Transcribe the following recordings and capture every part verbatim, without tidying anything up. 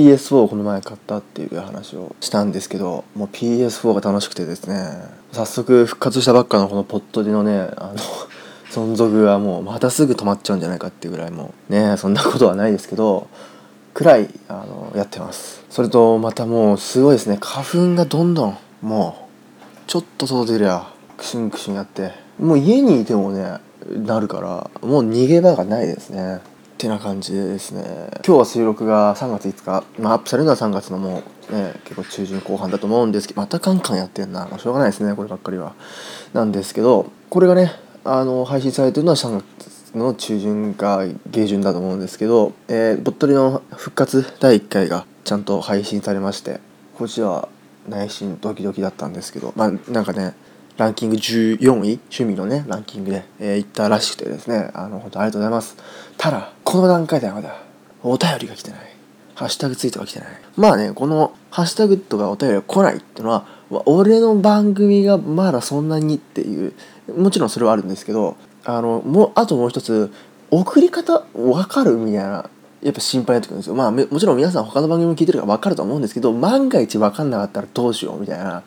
ピーエスフォー をこの前買ったっていう話をしたんですけど、もう ピーエスフォー が楽しくてですね、早速復活したばっかのこのポッドでのね、あの存続はもうまたすぐ止まっちゃうんじゃないかっていうぐらい、もうねそんなことはないですけどくらいあのやってます。それとまたもうすごいですね、花粉がどんどんもうちょっと外出りゃクシュンクシュンやって、もう家にいてもねなるから、もう逃げ場がないですねってな感じでですね、今日は収録がさんがついつか、まあアップされるのはさんがつのもう、ね、結構中旬後半だと思うんですけど、またカンカンやってんな、まあ、しょうがないですねこればっかりは。なんですけど、これがねあの配信されてるのはさんがつの中旬か下旬だと思うんですけど、えー、ぼっとりの復活だいいっかいがちゃんと配信されまして、こちらは内心ドキドキだったんですけど、まあなんかねランキングじゅうよんい、趣味のねランキングで、えー、行ったらしくてですね、あの本当ありがとうございます。ただこの段階ではまだお便りが来てない、ハッシュタグツイートが来てない、まあねこのハッシュタグとかお便りが来ないっていうのは、俺の番組がまだそんなにっていう、もちろんそれはあるんですけど、あのもうあともう一つ送り方分かるみたいな、やっぱ心配になってくるんですよ。まあもちろん皆さん他の番組も聞いてるから分かると思うんですけど、万が一分かんなかったらどうしようみたいな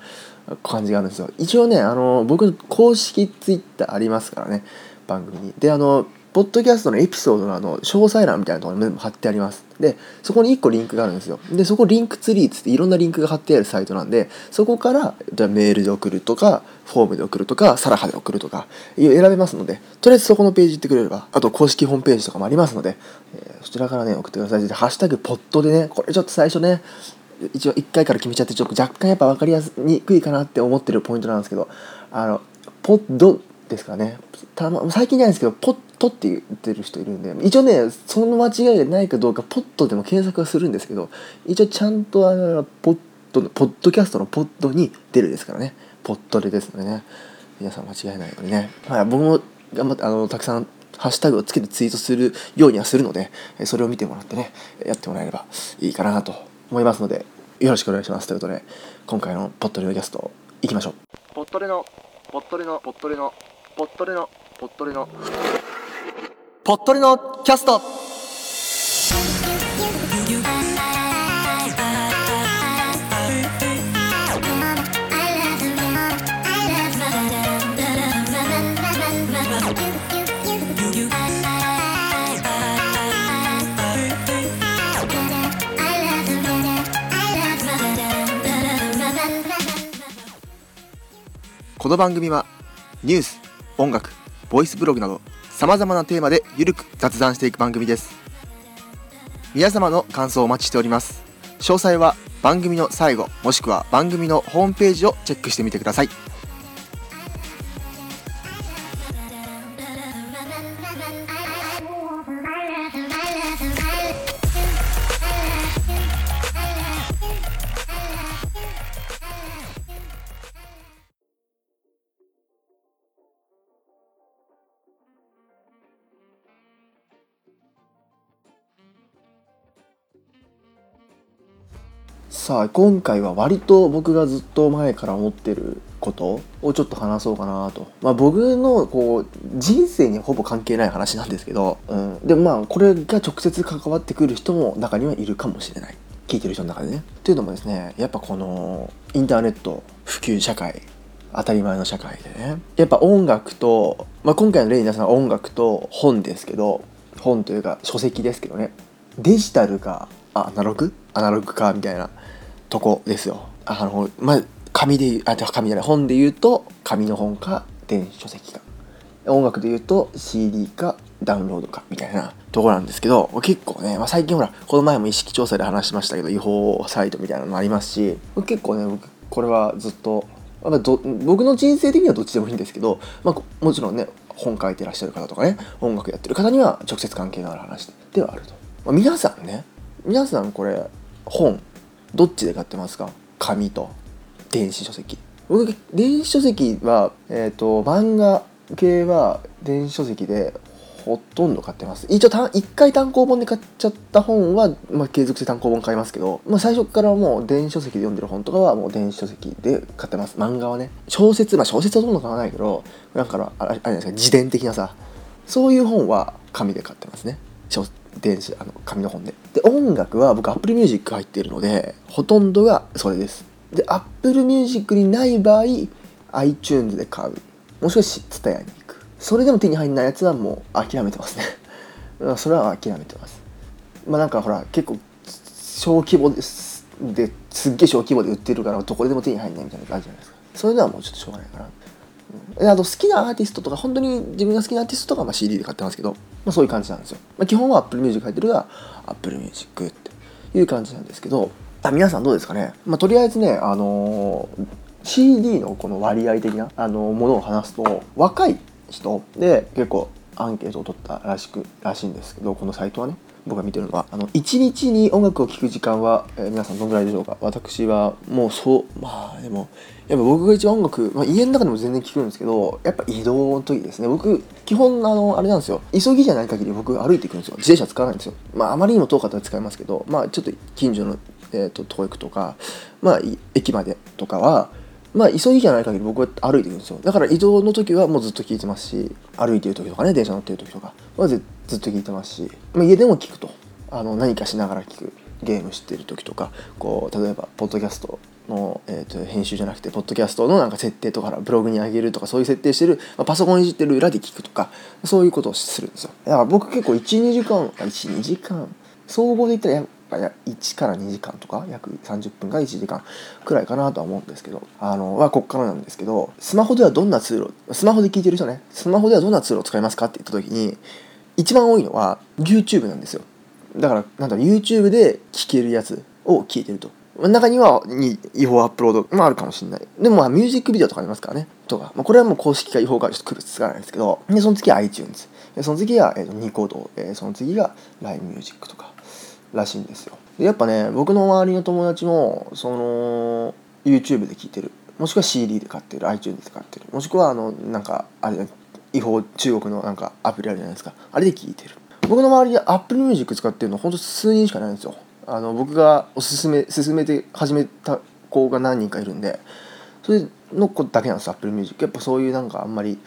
感じがあるんですよ。一応ねあの僕の公式ツイッターありますからね、番組にで、あのポッドキャストのエピソードのあの詳細欄みたいなところに貼ってあります。でそこにいっこリンクがあるんですよ。でそこリンクツリーつっていろんなリンクが貼ってあるサイトなんで、そこからメールで送るとかフォームで送るとかサラハで送るとか選べますので、とりあえずそこのページ行ってくれれば、あと公式ホームページとかもありますので、えー、そちらからね送ってください。でハッシュタグポッドでね、これちょっと最初ね一応いっかいから決めちゃって、ちょっと若干やっぱ分かりやすにくいかなって思ってるポイントなんですけど、あのポッドですからね、たま最近じゃないですけどポッドって言ってる人いるんで、一応ねその間違いがないかどうかポッドでも検索はするんですけど、一応ちゃんとあのポッドのポッドキャストのポッドに出るですからね、ポッドでですのでね、皆さん間違えないようにね、はい、僕も頑張ってあのたくさんハッシュタグをつけてツイートするようにはするので、それを見てもらってねやってもらえればいいかなと思いますので、よろしくお願いします。ということで今回のポットレのキャストいきましょう。ポットレのポットレのポットレのポットレのポットレのポットレのキャスト。この番組はニュース、音楽、ボイスブログなど様々なテーマでゆるく雑談していく番組です。皆様の感想をお待ちしております。詳細は番組の最後、もしくは番組のホームページをチェックしてみてください。さあ今回は割と僕がずっと前から思ってることをちょっと話そうかなと、まあ、僕のこう人生にほぼ関係ない話なんですけど、うん、でもまあこれが直接関わってくる人も中にはいるかもしれない、聞いてる人の中でね。というのもですね、やっぱこのインターネット普及社会、当たり前の社会でね、やっぱ音楽と、まあ、今回の例に皆さんは音楽と本ですけど、本というか書籍ですけどね、デジタルかアナログアナログかみたいなとこですよ。あのまあ紙であ紙じゃない本で言うと紙の本か電子書籍か、音楽で言うと シーディー かダウンロードかみたいなとこなんですけど、結構ね、まあ、最近ほらこの前も意識調査で話しましたけど違法サイトみたいなのもありますし、結構ね僕これはずっとど僕の人生的にはどっちでもいいんですけど、まあ、もちろんね本書いてらっしゃる方とかね音楽やってる方には直接関係のある話ではあると、まあ、皆さんね皆さんこれ本どっちで買ってますか？紙と電子書籍。僕電子書籍は、えーと、漫画系は電子書籍でほとんど買ってます。一応いっかい単行本で買っちゃった本は、まあ、継続して単行本買いますけど、まあ、最初からもう電子書籍で読んでる本とかはもう電子書籍で買ってます。漫画はね、小説まあ小説はほとんど買わないけど、なんかあれじゃないですか、自伝的なさ、そういう本は紙で買ってますね。電子あの紙の本で。で音楽は僕 Apple Music 入っているのでほとんどがそれです。で Apple Music にない場合 iTunes で買う、もしくは Twitter に行く。それでも手に入んないやつはもう諦めてますねそれは諦めてます。まあなんかほら結構小規模ですですっげえ小規模で売ってるからどこでも手に入んないみたいなのがあるじゃないですか。それではもうちょっとしょうがないかな。あと好きなアーティストとか本当に自分が好きなアーティストとかはまあ シーディー で買ってますけど、まあ、そういう感じなんですよ、まあ、基本は Apple Music 入ってるが Apple Music っていう感じなんですけど、あ皆さんどうですかね、まあ、とりあえずね、あのー、シーディー のこの割合的な、あのー、ものを話すと若い人で結構アンケートを取ったらしくらしいんですけど、このサイトはね僕が見てるのはあのいちにちに音楽を聴く時間は、えー、皆さんどのぐらいでしょうか。私はもうそうまあでもやっぱ僕が一番音楽、まあ、家の中でも全然聴くんですけどやっぱ移動の時ですね。僕基本あのあれなんですよ、急ぎじゃない限り僕歩いていくんですよ。自転車使わないんですよ。まああまりにも遠かったら使いますけど、まあちょっと近所の、えー、と遠くとかまあ駅までとかはまあ急ぎじゃない限り僕は歩いていくんですよ。だから移動の時はもうずっと聴いてますし、歩いてる時とかね電車乗ってる時とかはずっとずっと聴いてますし、まあ、家でも聴くとあの何かしながら聴く、ゲームしてる時とかこう例えばポッドキャストの、えー、と編集じゃなくてポッドキャストのなんか設定とかブログに上げるとかそういう設定してる、まあ、パソコンいじってる裏で聴くとかそういうことをするんですよ。だから僕結構いちにじかんいちにじかん総合で言ったらやっぱいちからにじかんとか約さんじゅっぷんからいちじかんくらいかなとは思うんですけど、あのはこっからなんですけど、スマホではどんなツール、スマホで聴いてる人ね、スマホではどんなツールを使いますかって言った時に一番多いのは YouTube なんですよ。だからなんだろう YouTube で聴けるやつを聴いてると、中にはに違法アップロードも、まあ、あるかもしれない。でもまあミュージックビデオとかありますからねとか、まあ、これはもう公式か違法かちょっと区別つかないんですけど、でその次は iTunes、 でその次は、えー、ニコ動、えー、その次が Line Music とからしいんですよ。でやっぱね僕の周りの友達もその YouTube で聴いてる、もしくは シーディー で買ってる、 iTunes で買ってる、もしくはあのなんかあれだね違法中国のなんかアプリあるじゃないですか、あれで聴いてる。僕の周りで Apple Music 使ってるのほんと数人しかいないんですよ。あの僕がおすすめ勧めて始めた子が何人かいるんで、それの子だけなんです Apple Music。 やっぱそういうなんかあんまり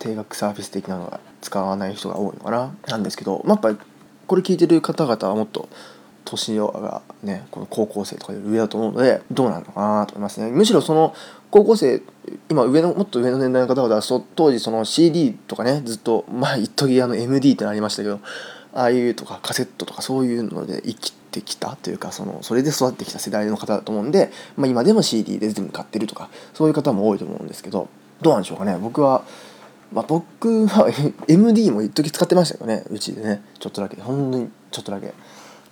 定額サービス的なのが使わない人が多いのかななんですけど、まあ、やっぱこれ聴いてる方々はもっと年がねこの高校生とかより上だと思うのでどうなるのかなと思いますね。むしろその高校生今上のもっと上の年代の方々はそ当時その シーディー とかねずっとまあ一時あの エムディー ってのありましたけど、ああいうとかカセットとかそういうので生きてきたというか そ, のそれで育ってきた世代の方だと思うんで、まあ、今でも シーディー で全部買ってるとかそういう方も多いと思うんですけど、どうなんでしょうかね。僕はまあ僕はエムディー も一時使ってましたけどね、うちでねちょっとだけほんとにちょっとだけ。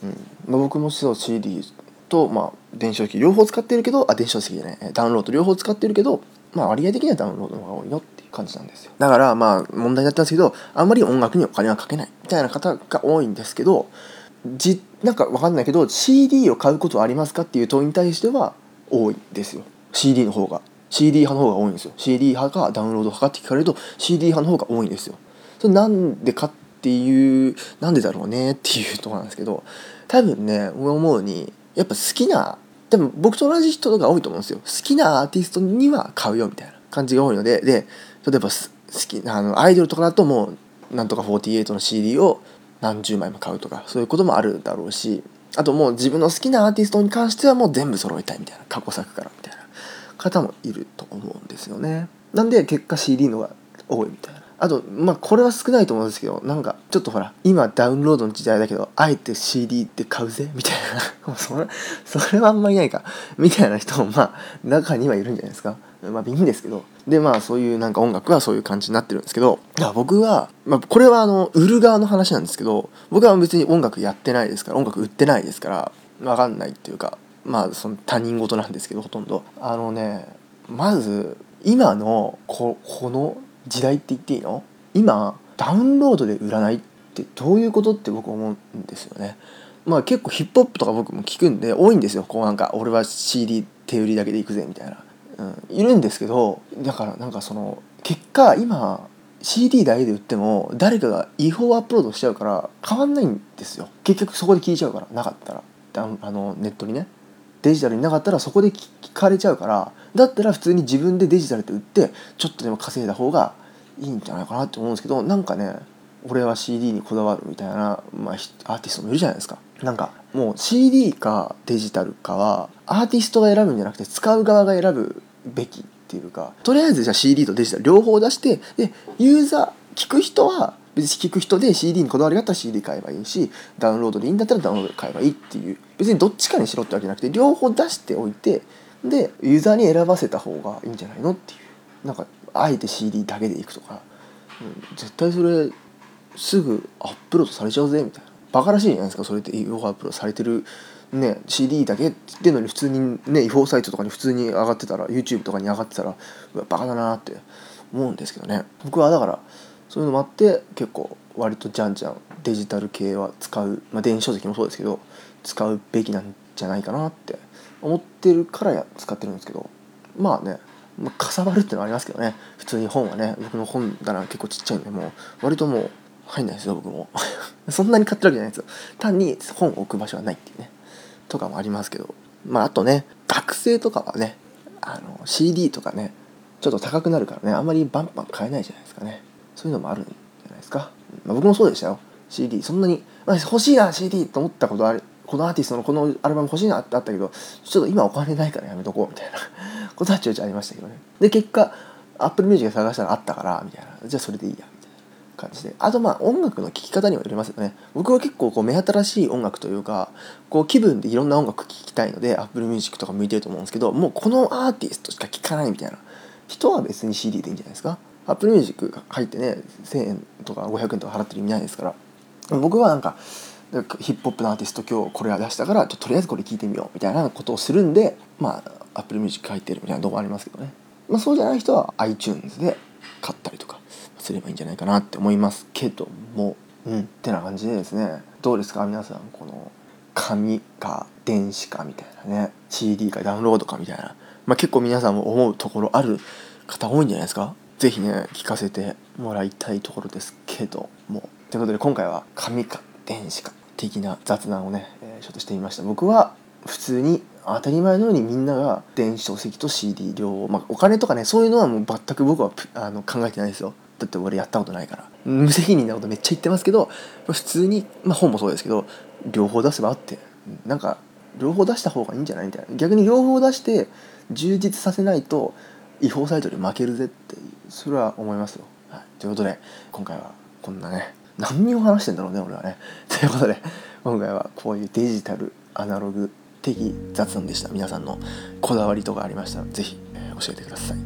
うんまあ、僕もそう シーディー と、まあ、電子書籍両方使ってるけどあ電子書籍じゃないダウンロード両方使ってるけど、まあ、割合的にはダウンロードの方が多いよっていう感じなんですよ。だからまあ問題になってますけど、あんまり音楽にお金はかけないみたいな方が多いんですけど、じなんか分かんないけど シーディー を買うことはありますかっていう問いに対しては多いですよ。 シーディー の方が シーディー 派の方が多いんですよ。 シーディー 派かダウンロード派かって聞かれると シーディー 派の方が多いんですよ。それなんでかっていうなんでだろうねっていうところなんですけど、多分ね思うにやっぱ好きな多分僕と同じ人が多いと思うんですよ。好きなアーティストには買うよみたいな感じが多いので、で例えば好きなあのアイドルとかだともうなんとかよんじゅうはちの シーディー を何十枚も買うとかそういうこともあるだろうし、あともう自分の好きなアーティストに関してはもう全部揃えたいみたいな過去作からみたいな方もいると思うんですよね。なんで結果 シーディー のが多いみたいな。あとまあこれは少ないと思うんですけど、なんかちょっとほら今ダウンロードの時代だけどあえて シーディー って買うぜみたいなそれそれはあんまりないかみたいな人もまあ中にはいるんじゃないですか。まあいいんですけど、でまあそういうなんか音楽はそういう感じになってるんですけど、僕はまあこれはあの売る側の話なんですけど、僕は別に音楽やってないですから音楽売ってないですから分かんないっていうか、まあその他人事なんですけどほとんどあのね、まず今のここの時代って言っていいの？今ダウンロードで売らないってどういうことって僕思うんですよね。まあ結構ヒップホップとか僕も聞くんで多いんですよ。こうなんか俺は シーディー 手売りだけで行くぜみたいな、うん、いるんですけど、だからなんかその結果今 シーディー だけで売っても誰かが違法アップロードしちゃうから変わんないんですよ。結局そこで聞いちゃうからなかったらあのネットにねデジタルになかったらそこで聞かれちゃうから、だったら普通に自分でデジタルで売ってちょっとでも稼いだ方がいいんじゃないかなって思うんですけど、なんかね俺は シーディー にこだわるみたいな、まあ、アーティストもいるじゃないですか。なんかもう シーディー かデジタルかはアーティストが選ぶんじゃなくて使う側が選ぶべきっていうか、とりあえずじゃあ シーディー とデジタル両方出して、でユーザー聞く人は別に聞く人で シーディー にこだわりがあったら シーディー 買えばいいし、ダウンロードでいいんだったらダウンロードで買えばいいっていう、別にどっちかにしろってわけじゃなくて両方出しておいて、でユーザーに選ばせた方がいいんじゃないのっていう、なんかあえて シーディー だけでいくとか、うん、絶対それすぐアップロードされちゃうぜみたいな、バカらしいじゃないですか。それって違法アップロードされてるね、シーディー だけって言ってるのに普通にね、違法サイトとかに普通に上がってたら、 YouTube とかに上がってたらバカだなって思うんですけどね。僕はだからそういうのもあって結構割とじゃんじゃんデジタル系は使う、まあ、電子書籍もそうですけど使うべきなんじゃないかなって思ってるから使ってるんですけど、まあね、まあ、かさばるってのはありますけどね。普通に本はね、僕の本棚結構ちっちゃいんで、もう割ともう入んないですよ僕もそんなに買ってるわけじゃないですよ、単に本を置く場所がないっていうねとかもありますけど、まああとね、学生とかはね、あの シーディー とかねちょっと高くなるからね、あんまりバンバン買えないじゃないですかね。そういうのもあるんじゃないですか。まあ、僕もそうでしたよ。 シーディー そんなに、まあ、欲しいな シーディー と思ったことある、このアーティストのこのアルバム欲しいなってあったけど、ちょっと今お金ないからやめとこうみたいなことはちょいちょいありましたけどね。で結果 Apple Music で探したらあったからみたいな、じゃあそれでいいやみたいな感じで。あとまあ音楽の聴き方にもよりますよね。僕は結構こう目新しい音楽というか、こう気分でいろんな音楽聴きたいので Apple Music とか向いてると思うんですけど、もうこのアーティストしか聴かないみたいな人は別に シーディー でいいんじゃないですか。Apple Music 入ってね、せんえんとかごひゃくえんとか払ってる意味ないですから。僕はなんかヒップホップのアーティスト今日これは出したから、ちょっととりあえずこれ聴いてみようみたいなことをするんで、まあ Apple Music 入ってるみたいなとこありますけどね。まあそうじゃない人は iTunes で買ったりとかすればいいんじゃないかなって思いますけども、うんってな感じでですね。どうですか皆さん、この紙か電子かみたいなね、 シーディー かダウンロードかみたいな、まあ結構皆さんも思うところある方多いんじゃないですか。ぜひね聞かせてもらいたいところですけども。ということで今回は紙か電子か的な雑談をね、えー、ちょっとしてみました。僕は普通に当たり前のようにみんなが電子書籍と シーディー 両方、まあ、お金とかねそういうのはもう全く僕はあの考えてないですよ。だって俺やったことないから。無責任なことめっちゃ言ってますけど、普通に、まあ、本もそうですけど両方出せばあって、なんか両方出した方がいいんじゃないみたいな。逆に両方出して充実させないと違法サイトで負けるぜって、それは思いますよ、はい、ということで今回はこんなね、何を話してんだろうね俺はね。ということで今回はこういうデジタルアナログ的雑談でした。皆さんのこだわりとかありましたらぜひ、えー、教えてください。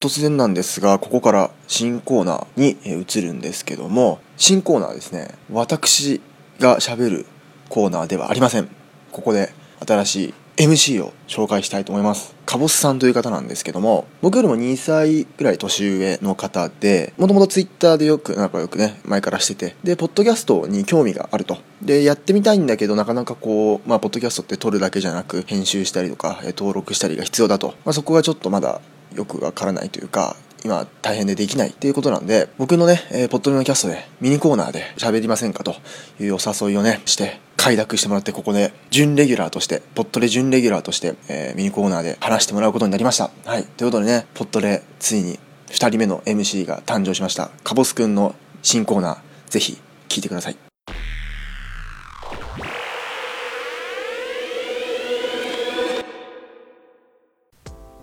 突然なんですが、ここから新コーナーに移るんですけども、新コーナーはですね、私が喋るコーナーではありません。ここで新しい エムシー を紹介したいと思います。カボスさんという方なんですけども、僕よりもにさいくらい年上の方で、もともと Twitter でよく仲良くね前からしてて、でポッドキャストに興味があると、でやってみたいんだけどなかなかこう、まあポッドキャストって撮るだけじゃなく編集したりとか登録したりが必要だと、まあ、そこがちょっとまだよくわからないというか今大変でできないっていうことなんで、僕のね、えー、ポッドキャストでミニコーナーで喋りませんかというお誘いをねして快諾してもらって、ここで準レギュラーとしてポッドレ準レギュラーとして、えー、ミニコーナーで話してもらうことになりました。はい、ということでね、ポッドレついにふたりめの エムシー が誕生しました。カボスくんの新コーナーぜひ聞いてください。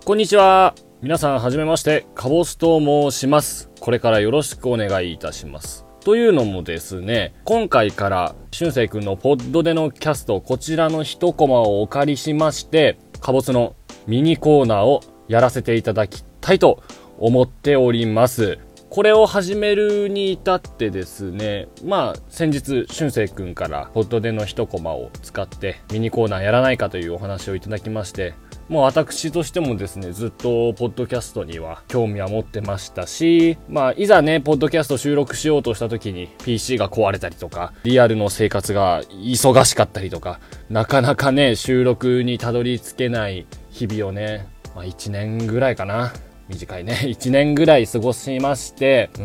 こんにちは、皆さんはじめまして、カボスと申します。これからよろしくお願いいたします。というのもですね、今回からしゅんせいくんのポッドでのキャスト、こちらの一コマをお借りしまして、カボスのミニコーナーをやらせていただきたいと思っております。これを始めるに至ってですね、まあ先日しゅんせいくんからポッドでの一コマを使ってミニコーナーやらないかというお話をいただきまして、もう私としてもですね、ずっとポッドキャストには興味は持ってましたし、まあいざねポッドキャスト収録しようとした時に ピーシー が壊れたりとか、リアルの生活が忙しかったりとか、なかなかね収録にたどり着けない日々をね、まあいちねんぐらいかな短いねいちねんぐらい過ごしまして、うー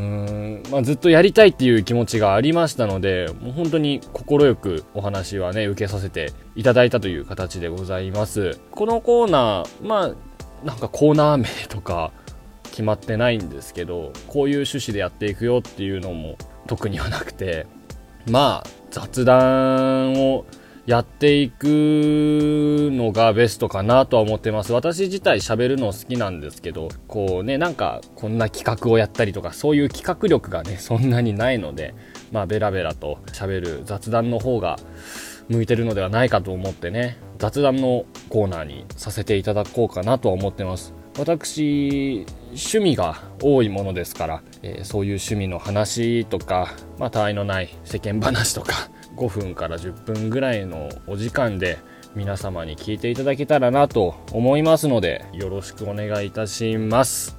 ん、まあ、ずっとやりたいっていう気持ちがありましたので、もう本当に心よくお話はね受けさせていただいたという形でございます。このコーナー、まあなんかコーナー名とか決まってないんですけど、こういう趣旨でやっていくよっていうのも特にはなくて、まあ雑談をやっていくのがベストかなとは思ってます。私自体喋るの好きなんですけど、こうね、なんかこんな企画をやったりとか、そういう企画力がねそんなにないので、まあベラベラと喋る雑談の方が向いてるのではないかと思ってね、雑談のコーナーにさせていただこうかなとは思ってます。私趣味が多いものですから、えー、そういう趣味の話とか、まあ他愛のない世間話とかごふんからじゅっぷんぐらいのお時間で皆様に聞いていただけたらなと思いますので、よろしくお願いいたします。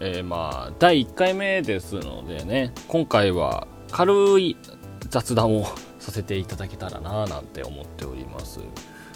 えー、まあだいいっかいめですのでね、今回は軽い雑談をさせていただけたらななんて思っております。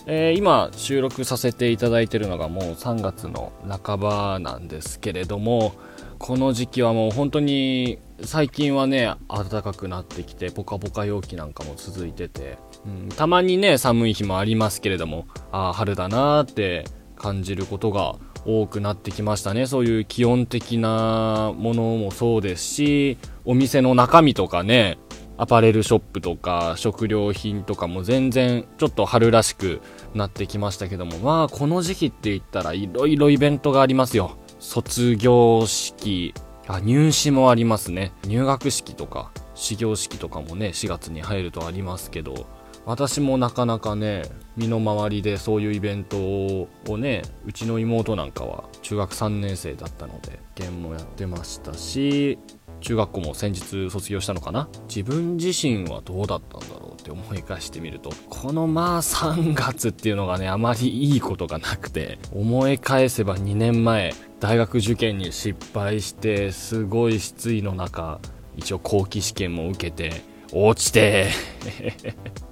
えー、今収録させていただいているのがもうさんがつの半ばなんですけれども、この時期はもう本当に最近はね暖かくなってきて、ポカポカ陽気なんかも続いてて、うん、たまにね寒い日もありますけれども、あー春だなーって感じることが多くなってきましたね。そういう気温的なものもそうですし、お店の中身とかね、アパレルショップとか食料品とかも全然ちょっと春らしくなってきましたけども、まあこの時期って言ったらいろいろイベントがありますよ。卒業式、あ、入試もありますね。入学式とか始業式とかもねしがつに入るとありますけど、私もなかなかね身の回りでそういうイベントをね、うちの妹なんかは中学さんねん生だったのでゲームもやってましたし、中学校も先日卒業したのかな。自分自身はどうだったんだろうって思い返してみると、このまあさんがつっていうのがねあまりいいことがなくて、思い返せばにねんまえ大学受験に失敗して、すごい失意の中一応後期試験も受けて落ちて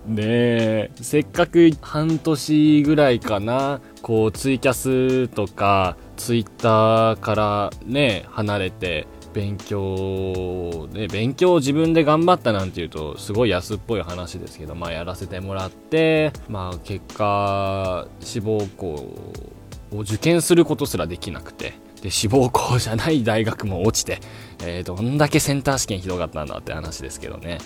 ねえ、せっかく半年ぐらいかな、こうツイキャスとかツイッターからね離れて勉強で、勉強を自分で頑張ったなんていうとすごい安っぽい話ですけど、まあやらせてもらって、まあ結果志望校を受験することすらできなくて、で志望校じゃない大学も落ちて、えー、どんだけセンター試験ひどかったんだって話ですけどね。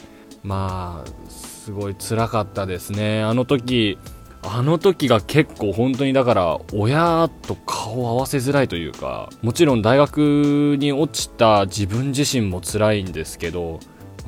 まあすごい辛かったですね。あの時あの時が結構本当に、だから親と顔を合わせづらいというか、もちろん大学に落ちた自分自身も辛いんですけど、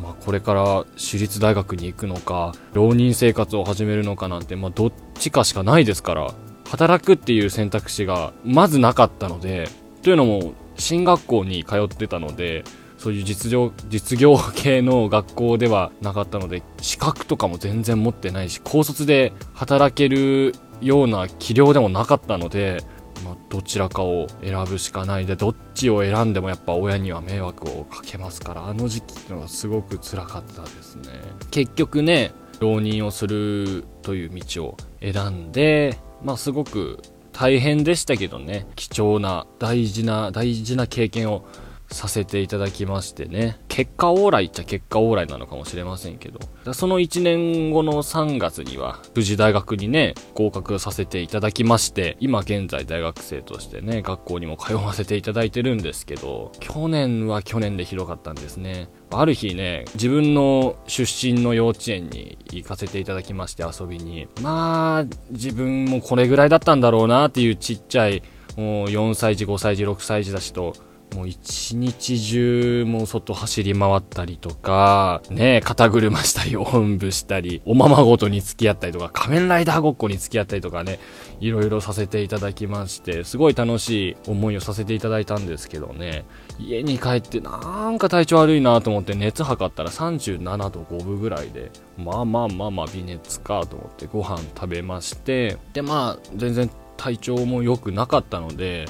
まあこれから私立大学に行くのか浪人生活を始めるのかなんて、まあどっちかしかないですから、働くっていう選択肢がまずなかったので、というのも進学校に通ってたので、そういう実業、実業系の学校ではなかったので、資格とかも全然持ってないし、高卒で働けるような器量でもなかったので、まあ、どちらかを選ぶしかないで、どっちを選んでもやっぱ親には迷惑をかけますから、あの時期ってのはすごく辛かったですね。結局ね、浪人をするという道を選んで、まあすごく大変でしたけどね、貴重な大事な大事な経験をさせていただきましてね、結果オーライっちゃ結果オーライなのかもしれませんけど、そのいちねんごのさんがつには無事大学にね合格させていただきまして、今現在大学生としてね学校にも通わせていただいてるんですけど、去年は去年でひどかったんですね。ある日ね、自分の出身の幼稚園に行かせていただきまして、遊びに、まあ自分もこれぐらいだったんだろうなっていうちっちゃい、もうよんさいじごさいじろくさいじだしと、もう一日中もう外走り回ったりとかねえ、肩車したりおんぶしたり、おままごとに付き合ったりとか、仮面ライダーごっこに付き合ったりとかね、いろいろさせていただきまして、すごい楽しい思いをさせていただいたんですけどね、家に帰ってなんか体調悪いなと思って熱測ったらさんじゅうななどごぶぐらいで、まあまあまあまあ微熱かと思ってご飯食べまして、でまあ全然体調も良くなかったので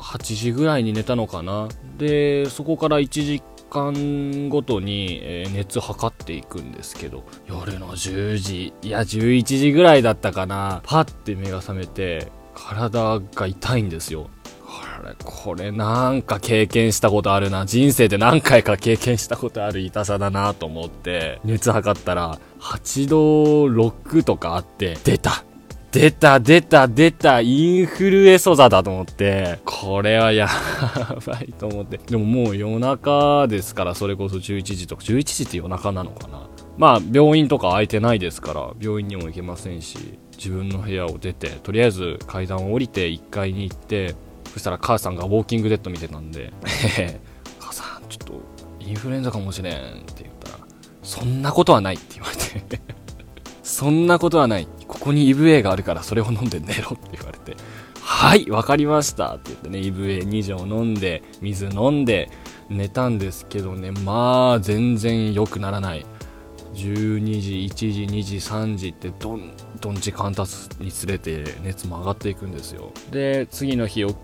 はちじぐらいに寝たのかな。でそこからいちじかんごとに、えー、熱測っていくんですけど、夜のじゅうじいやじゅういちじぐらいだったかな、パッて目が覚めて体が痛いんですよ。これこれなんか経験したことあるな、人生で何回か経験したことある痛さだなと思って熱測ったらはちどろくとかあって、出た出た出た出たインフルエソザだと思って、これはやばいと思って、でももう夜中ですから、それこそじゅういちじとか、じゅういちじって夜中なのかな、まあ病院とか空いてないですから病院にも行けませんし、自分の部屋を出てとりあえず階段を降りていっかいに行って、そしたら母さんがウォーキングデッド見てたんで母さんちょっとインフルエンザかもしれんって言ったら、そんなことはないって言われてそんなことはない、ここにイブエーがあるからそれを飲んで寝ろって言われて、はいわかりましたって言ってね、イブエーにじょう飲んで水飲んで寝たんですけどね、まあ全然良くならない。じゅうにじいちじにじさんじってどんどん時間経つにつれて熱も上がっていくんですよ。で次の日起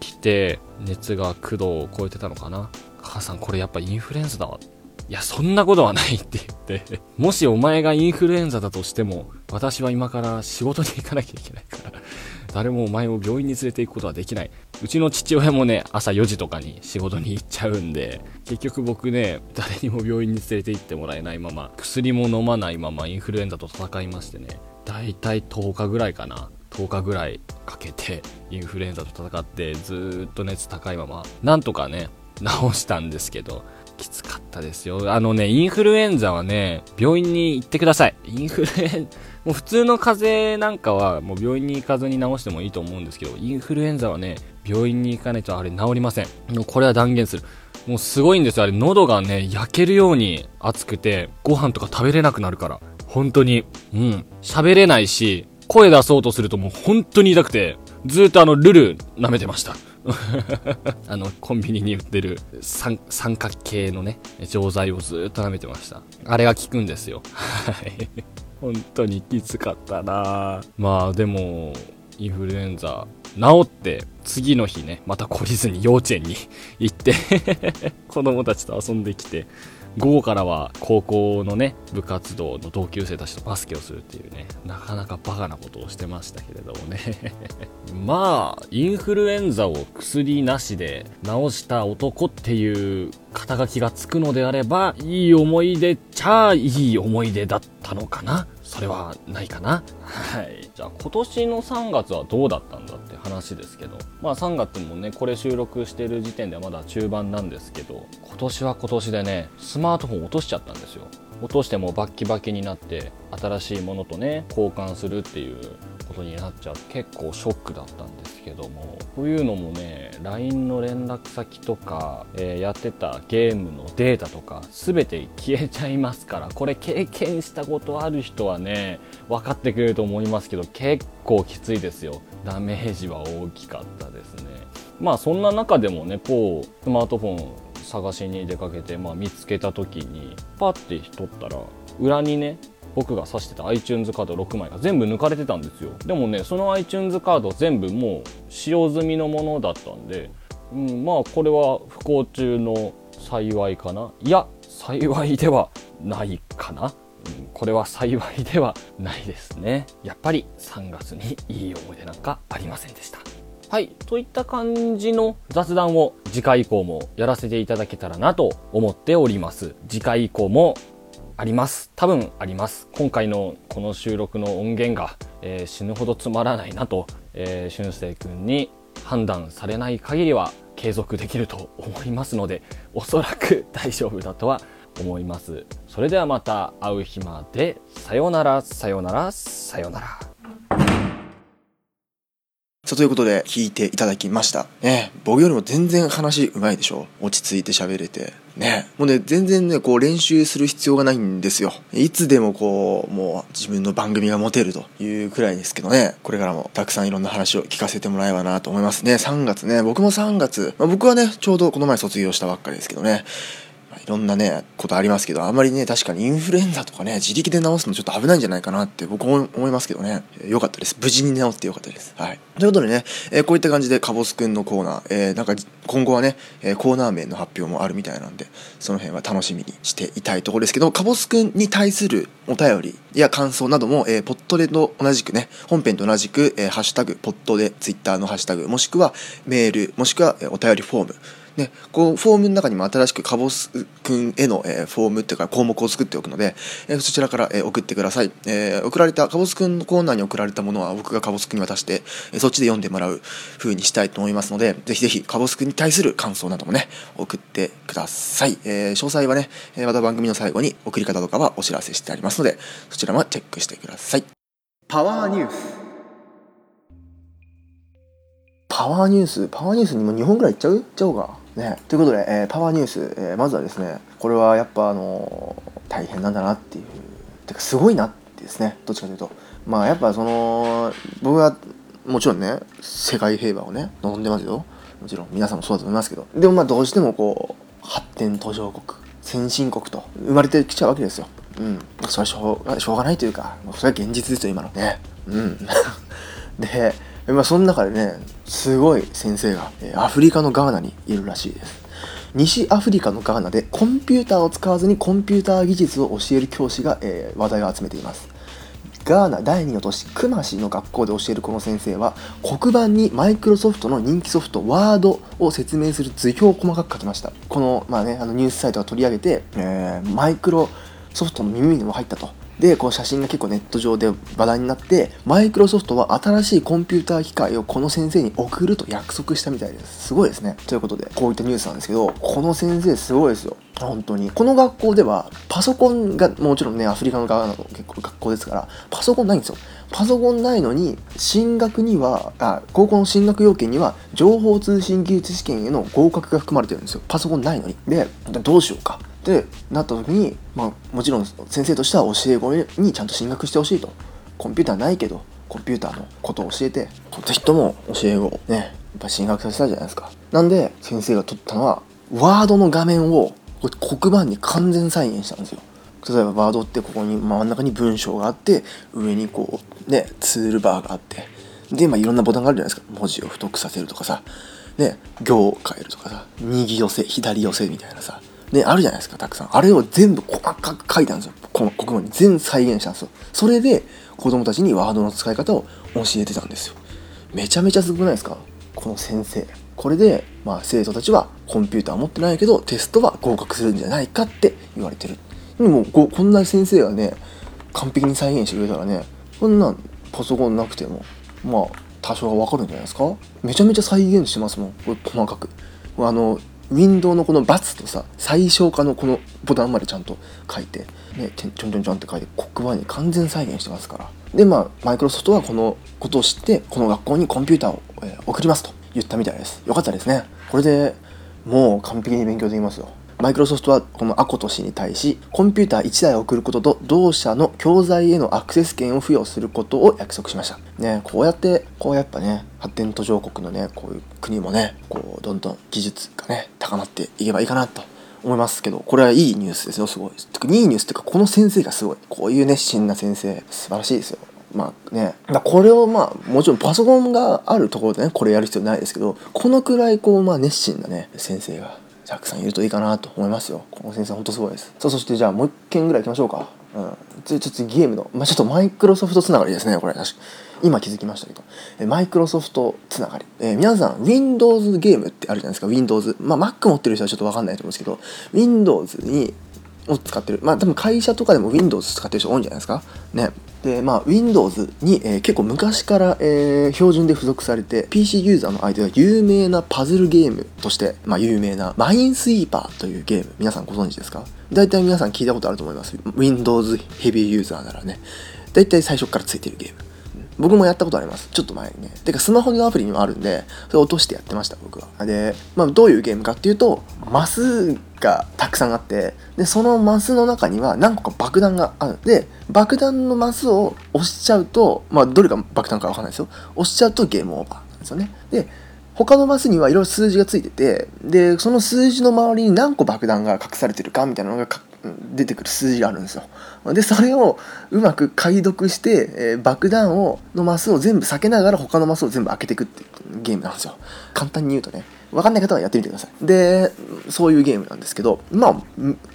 きて熱がきゅうどを超えてたのかな、母さんこれやっぱインフルエンザだわ、いやそんなことはないって言ってもしお前がインフルエンザだとしても私は今から仕事に行かなきゃいけないから誰もお前を病院に連れて行くことはできない。うちの父親もね朝よじとかに仕事に行っちゃうんで、結局僕ね誰にも病院に連れて行ってもらえないまま、薬も飲まないままインフルエンザと戦いましてね、だいたいとおかぐらいかな、とおかぐらいかけてインフルエンザと戦って、ずーっと熱高いままなんとかね治したんですけど、きつかったですよ。あのね、インフルエンザはね、病院に行ってください。インフルエン、もう普通の風邪なんかはもう病院に行かずに治してもいいと思うんですけど、インフルエンザはね、病院に行かないとあれ治りません。もうこれは断言する。もうすごいんですよ。あれ喉がね、焼けるように熱くて、ご飯とか食べれなくなるから。本当に。うん。喋れないし、声出そうとするともう本当に痛くて、ずーっとあの、ルル舐めてました。あのコンビニに売ってる酸化系のね錠剤をずーっと舐めてました。あれが効くんですよ。はい本当にきつかったな。まあでもインフルエンザ治って次の日ね、また懲りずに幼稚園に行って子供たちと遊んできて、午後からは高校のね部活動の同級生たちとバスケをするっていうね、なかなかバカなことをしてましたけれどもねまあインフルエンザを薬なしで治した男っていう肩書きがつくのであれば、いい思い出っちゃいい思い出だったのかな、それはないかな。はい。じゃあ今年のさんがつはどうだったんだって話ですけど、まあさんがつもね、これ収録してる時点ではまだ中盤なんですけど、今年は今年でね、スマートフォン落としちゃったんですよ。落としてもバッキバキになって、新しいものとね、交換するっていうことになっちゃう。結構ショックだったんですけども、こういうのもね、ライン の連絡先とか、えー、やってたゲームのデータとか全て消えちゃいますから、これ経験したことある人はね分かってくれると思いますけど、結構きついですよ。ダメージは大きかったですね。まあそんな中でもね、こうスマートフォン探しに出かけて、まあ、見つけた時にパッて取ったら、裏にね僕が挿してた iTunes カードろくまいが全部抜かれてたんですよ。でもね、その iTunes カード全部もう使用済みのものだったんで、うん、まあこれは不幸中の幸いかな、いや幸いではないかな、うん、これは幸いではないですね。やっぱりさんがつにいい思い出なんかありませんでした。はい、といった感じの雑談を次回以降もやらせていただけたらなと思っております。次回以降もあります。多分あります。今回のこの収録の音源が、えー、死ぬほどつまらないなと、えー、俊生くんに判断されない限りは継続できると思いますので、おそらく大丈夫だとは思います。それではまた会う日まで。さようなら、さようなら、さようなら。さあ、ということで聞いていただきました。ね、僕よりも全然話うまいでしょ。落ち着いて喋れて。ね、もうね、全然ね、こう練習する必要がないんですよ。いつでもこう、もう自分の番組が持てるというくらいですけどね、これからもたくさんいろんな話を聞かせてもらえばなと思いますね。さんがつね、僕もさんがつ、まあ、僕はね、ちょうどこの前卒業したばっかりですけどね、まあ、いいろんなねことありますけど、あんまりね確かにインフルエンザとかね自力で治すのちょっと危ないんじゃないかなって僕も思いますけどね、よかったです、無事に治ってよかったです。はい、ということでね、えー、こういった感じでかぼすくんのコーナー、えー、なんか今後はね、えー、コーナー名の発表もあるみたいなんで、その辺は楽しみにしていたいところですけど、かぼすくんに対するお便りや感想なども、えー、ポッドでと同じくね、本編と同じく、えー、ハッシュタグポッドでツイッターのハッシュタグ、もしくはメール、もしくはお便りフォームね、こうフォームの中にも新しくかぼすくんへの、えー、フォームっていうか項目を作っておくので、えー、そちらから、えー、送ってください。えー、送られたかぼすくんのコーナーに送られたものは僕がかぼすくんに渡して、えー、そっちで読んでもらう風にしたいと思いますので、ぜひぜひかぼすくんに対する感想などもね送ってください。えー、詳細はねまた番組の最後に送り方とかはお知らせしてありますので、そちらもチェックしてください。パワーニュースパワーニュースパワーニュースにもにほんぐらいいっちゃういっちゃおうかね、ということで、えー、パワーニュース、えー、まずはですね、これはやっぱあのー、大変なんだなっていうてかすごいなってですね、どっちかというとまあやっぱその僕はもちろんね世界平和をね望んでますよ、もちろん皆さんもそうだと思いますけど、でもまあどうしてもこう発展途上国先進国と生まれてきちゃうわけですよ。うん、それはしょうが、しょうがないというか、それは現実ですよ今のね。うんでまあ、その中でねすごい先生が、えー、アフリカのガーナにいるらしいです。西アフリカのガーナでコンピューターを使わずにコンピューター技術を教える教師が、えー、話題を集めています。ガーナ第二の都市クマシの学校で教えるこの先生は、黒板にマイクロソフトの人気ソフトワードを説明する図表を細かく書きました。この、まあね、あのニュースサイトが取り上げて、えー、マイクロソフトの耳にも入ったと。でこう写真が結構ネット上で話題になって、マイクロソフトは新しいコンピューター機械をこの先生に送ると約束したみたいです。すごいですね。ということでこういったニュースなんですけど、この先生すごいですよ本当に。この学校ではパソコンがもちろんね、アフリカの側の結構学校ですからパソコンないんですよ。パソコンないのに進学にはあ高校の進学要件には情報通信技術試験への合格が含まれてるんですよ。パソコンないのに。でどうしようかってなった時に、まあ、もちろん先生としては教え子にちゃんと進学してほしいと。コンピューターないけどコンピューターのことを教えて、ぜひとも教え子をねやっぱ進学させたじゃないですか。なんで先生が取ったのはワードの画面を黒板に完全再現したんですよ。例えばワードってここに真ん中に文章があって、上にこうねツールバーがあって、でまあいろんなボタンがあるじゃないですか。文字を太くさせるとかさ、で行を変えるとかさ、右寄せ左寄せみたいなさね、あるじゃないですかたくさん。あれを全部細かく書いたんですよ。この国語に全再現したんですよ。それで子供たちにワードの使い方を教えてたんですよ。めちゃめちゃすごくないですかこの先生。これで、まあ、生徒たちはコンピューター持ってないけどテストは合格するんじゃないかって言われてる。でもこんな先生がね完璧に再現してくれたらね、こんなんパソコンなくてもまあ多少は分かるんじゃないですか。めちゃめちゃ再現してますもんこれ細かく。あのウィンドウのこのバツとさ最小化のこのボタンまでちゃんと書いて、ね、ちょんちょんちょんって書いて黒板に完全再現してますから。でまあマイクロソフトはこのことを知ってこの学校にコンピューターを、えー、送りますと言ったみたいです。よかったですね。これでもう完璧に勉強できますよ。マイクロソフトはこのアコト氏に対しコンピューターいちだいを送ることと同社の教材へのアクセス権を付与することを約束しました。ね、こうやってこうやっぱね発展途上国のねこういう国もねこうどんどん技術がね高まっていけばいいかなと思いますけど、これはいいニュースですよ。すごい。いいニュースっていうかこの先生がすごい。こういう熱心な先生素晴らしいですよ。まあね、だこれをまあもちろんパソコンがあるところでねこれやる必要ないですけど、このくらいこうまあ熱心なね先生がたくさんいるといいかなと思いますよ。この先生本当すごいです。さあそしてじゃあもう一件ぐらい行きましょうか。うん。ちょっとゲームの、まあ、ちょっとマイクロソフトつながりですねこれ。確か今気づきましたけど、えマイクロソフトつながり、えー、皆さん Windows ゲームってあるじゃないですか。 Windows、まあ、Mac 持ってる人はちょっと分かんないと思うんですけど Windows にを使ってる、まあ多分会社とかでも Windows 使ってる人多いんじゃないですかね。でまあ Windows に、えー、結構昔から、えー、標準で付属されて ピーシー ユーザーの間では有名なパズルゲームとして、まあ、有名なマインスイーパーというゲーム、皆さんご存知ですか。大体皆さん聞いたことあると思います。 Windows ヘビーユーザーならね大体最初からついてるゲーム、僕もやったことあります。ちょっと前にね。てかスマホのアプリにもあるんで、それ落としてやってました僕は。で、まあどういうゲームかっていうと、マスがたくさんあって、でそのマスの中には何個か爆弾がある。で、爆弾のマスを押しちゃうと、まあどれが爆弾かわかんないですよ。押しちゃうとゲームオーバーなんですよね。で、他のマスにはいろいろ数字がついてて、でその数字の周りに何個爆弾が隠されてるかみたいなのがか出てくる数字があるんですよ。でそれをうまく解読して、えー、爆弾をのマスを全部避けながら他のマスを全部開けていくっていうゲームなんですよ。簡単に言うとね、分かんない方はやってみてください。でそういうゲームなんですけど、まあ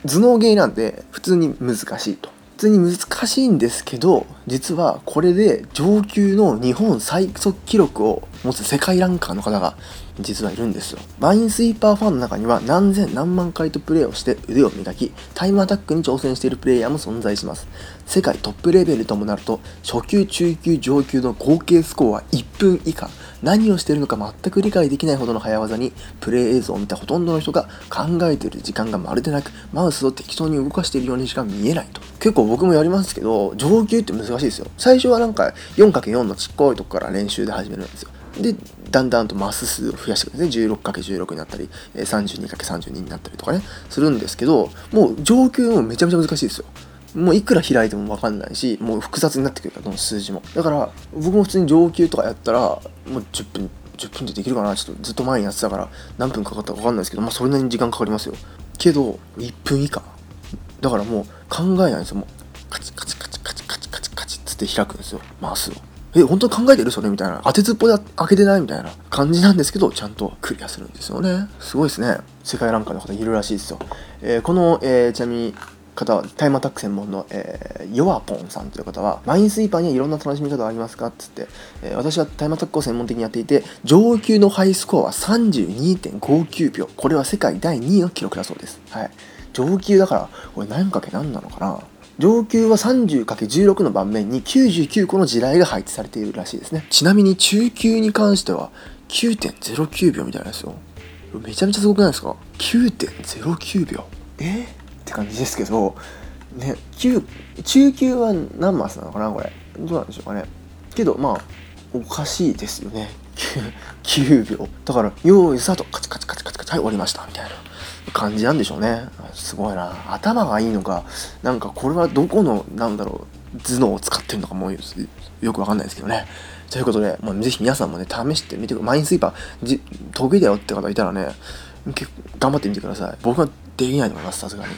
頭脳ゲーなんで普通に難しいと。普通に難しいんですけど、実はこれで上級の日本最速記録を持つ世界ランカーの方が実はいるんですよ。マインスイーパーファンの中には何千何万回とプレイをして腕を磨き、タイムアタックに挑戦しているプレイヤーも存在します。世界トップレベルともなると、初級中級上級の合計スコアはいっぷん以下。何をしているのか全く理解できないほどの早技に、プレイ映像を見たほとんどの人が考えている時間がまるでなく、マウスを適当に動かしているようにしか見えないと。結構僕もやりますけど、上級って難しいですよ。最初はなんか よんかけるよん のちっこいとこから練習で始めるんですよ。でだんだんとマス数を増やしていくんですね。 じゅうろくかけるじゅうろく になったり さんじゅうにかけるさんじゅうに になったりとかねするんですけど、もう上級もめちゃめちゃ難しいですよ。もういくら開いても分かんないし、もう複雑になってくるからどの数字も。だから僕も普通に上級とかやったらもうじゅっぷんじゅっぷんでできるかな、ちょっとずっと前にやってたから何分かかったか分かんないですけど、まあそれなりに時間かかりますよ。けどいっぷん以下だからもう考えないんですよ。もうカチカチカチカチカチカチカチっつって開くんですよ、マウスを。え、本当に考えてるそれみたいな、当てずっぽで開けてないみたいな感じなんですけど、ちゃんとクリアするんですよね。すごいですね。世界ランカーの方いるらしいですよ。えー、この、えー、ちなみに方はタイムアタック専門の、えー、ヨアポンさんという方は、マインスイーパーにはいろんな楽しみ方がありますかっつって、えー、私はタイムアタックを専門的にやっていて、上級のハイスコアは さんじゅうにてんごきゅうびょう、これは世界だいにいの記録だそうです。はい、上級だからこれ何かけ何なのかな。上級は さんじゅうかけるじゅうろく の盤面にきゅうじゅうきゅうこの地雷が配置されているらしいですね。ちなみに中級に関しては きゅうてんぜろきゅうびょうみたいなんですよ。めちゃめちゃすごくないですか？ きゅうてんぜろきゅうびょう、えって感じですけどね。中級は何マスなのかな、これどうなんでしょうかね。けどまあおかしいですよね。きゅうびょうだから、よーいスタート、カチカチカチカチカチ、はい終わりましたみたいな感じなんでしょうね。すごいな、頭がいいのか、なんかこれはどこのなんだろう頭脳を使ってるのかもうよくわかんないですけどね。ということで、まあ、ぜひ皆さんもね試してみてください。マインスイーパー得意だよって方いたらね、頑張ってみてください。僕はできないと思います、さすがに。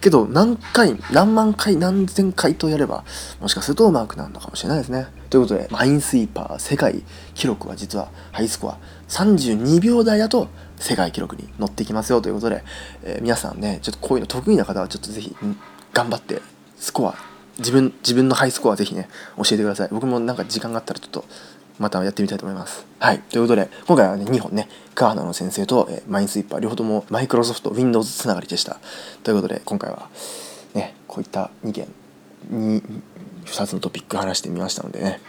けど何回何万回何千回とやれば、もしかするとうまくなるのかもしれないですね。ということで、マインスイーパー世界記録は実はハイスコアさんじゅうにびょうだいだと世界記録に乗ってきますよということで、えー、皆さんね、ちょっとこういうの得意な方はちょっとぜひ頑張ってスコア自分自分のハイスコアぜひね教えてください。僕もなんか時間があったらちょっとまたやってみたいと思います。はい、ということで今回はねにほんね、ガーナの先生と、えー、マインスイーパー両方ともマイクロソフト Windows つながりでした。ということで今回はねこういったに件にふたつのトピック話してみましたのでね、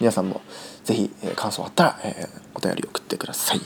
皆さんもぜひ、えー、感想あったら、えー、お便り送ってください。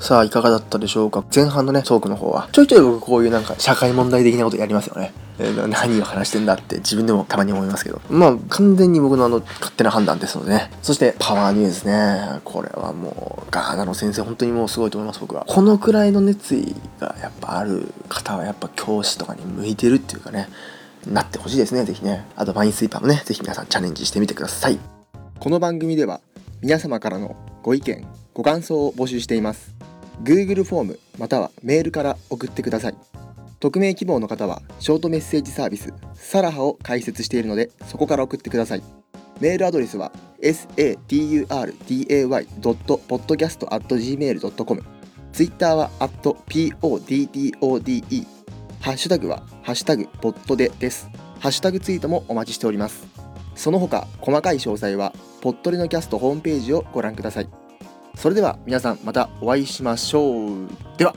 さあいかがだったでしょうか。前半のねトークの方はちょいちょい僕こういうなんか社会問題的なことやりますよね、えー、何を話してんだって自分でもたまに思いますけど、まあ完全に僕のあの勝手な判断ですのでね。そしてパワーニュースね、これはもうガーナの先生本当にもうすごいと思います。僕はこのくらいの熱意がやっぱある方はやっぱ教師とかに向いてるっていうかね、なってほしいですね、ぜひね。あとマインスイーパーもねぜひ皆さんチャレンジしてみてください。この番組では皆様からのご意見ご感想を募集しています。Google フォームまたはメールから送ってください。匿名希望の方はショートメッセージサービスサラハを開設しているので、そこから送ってください。メールアドレスは エス エー ティー ユー アール ディー エー ワイ ポッドキャスト アット ジーメール ドット コム、 Twitter は アット ポッド ハッシュタグはハッシュタグポッドでです。ハッシュタグツイートもお待ちしております。その他細かい詳細はポッドレのキャストホームページをご覧ください。それでは皆さんまたお会いしましょう。では。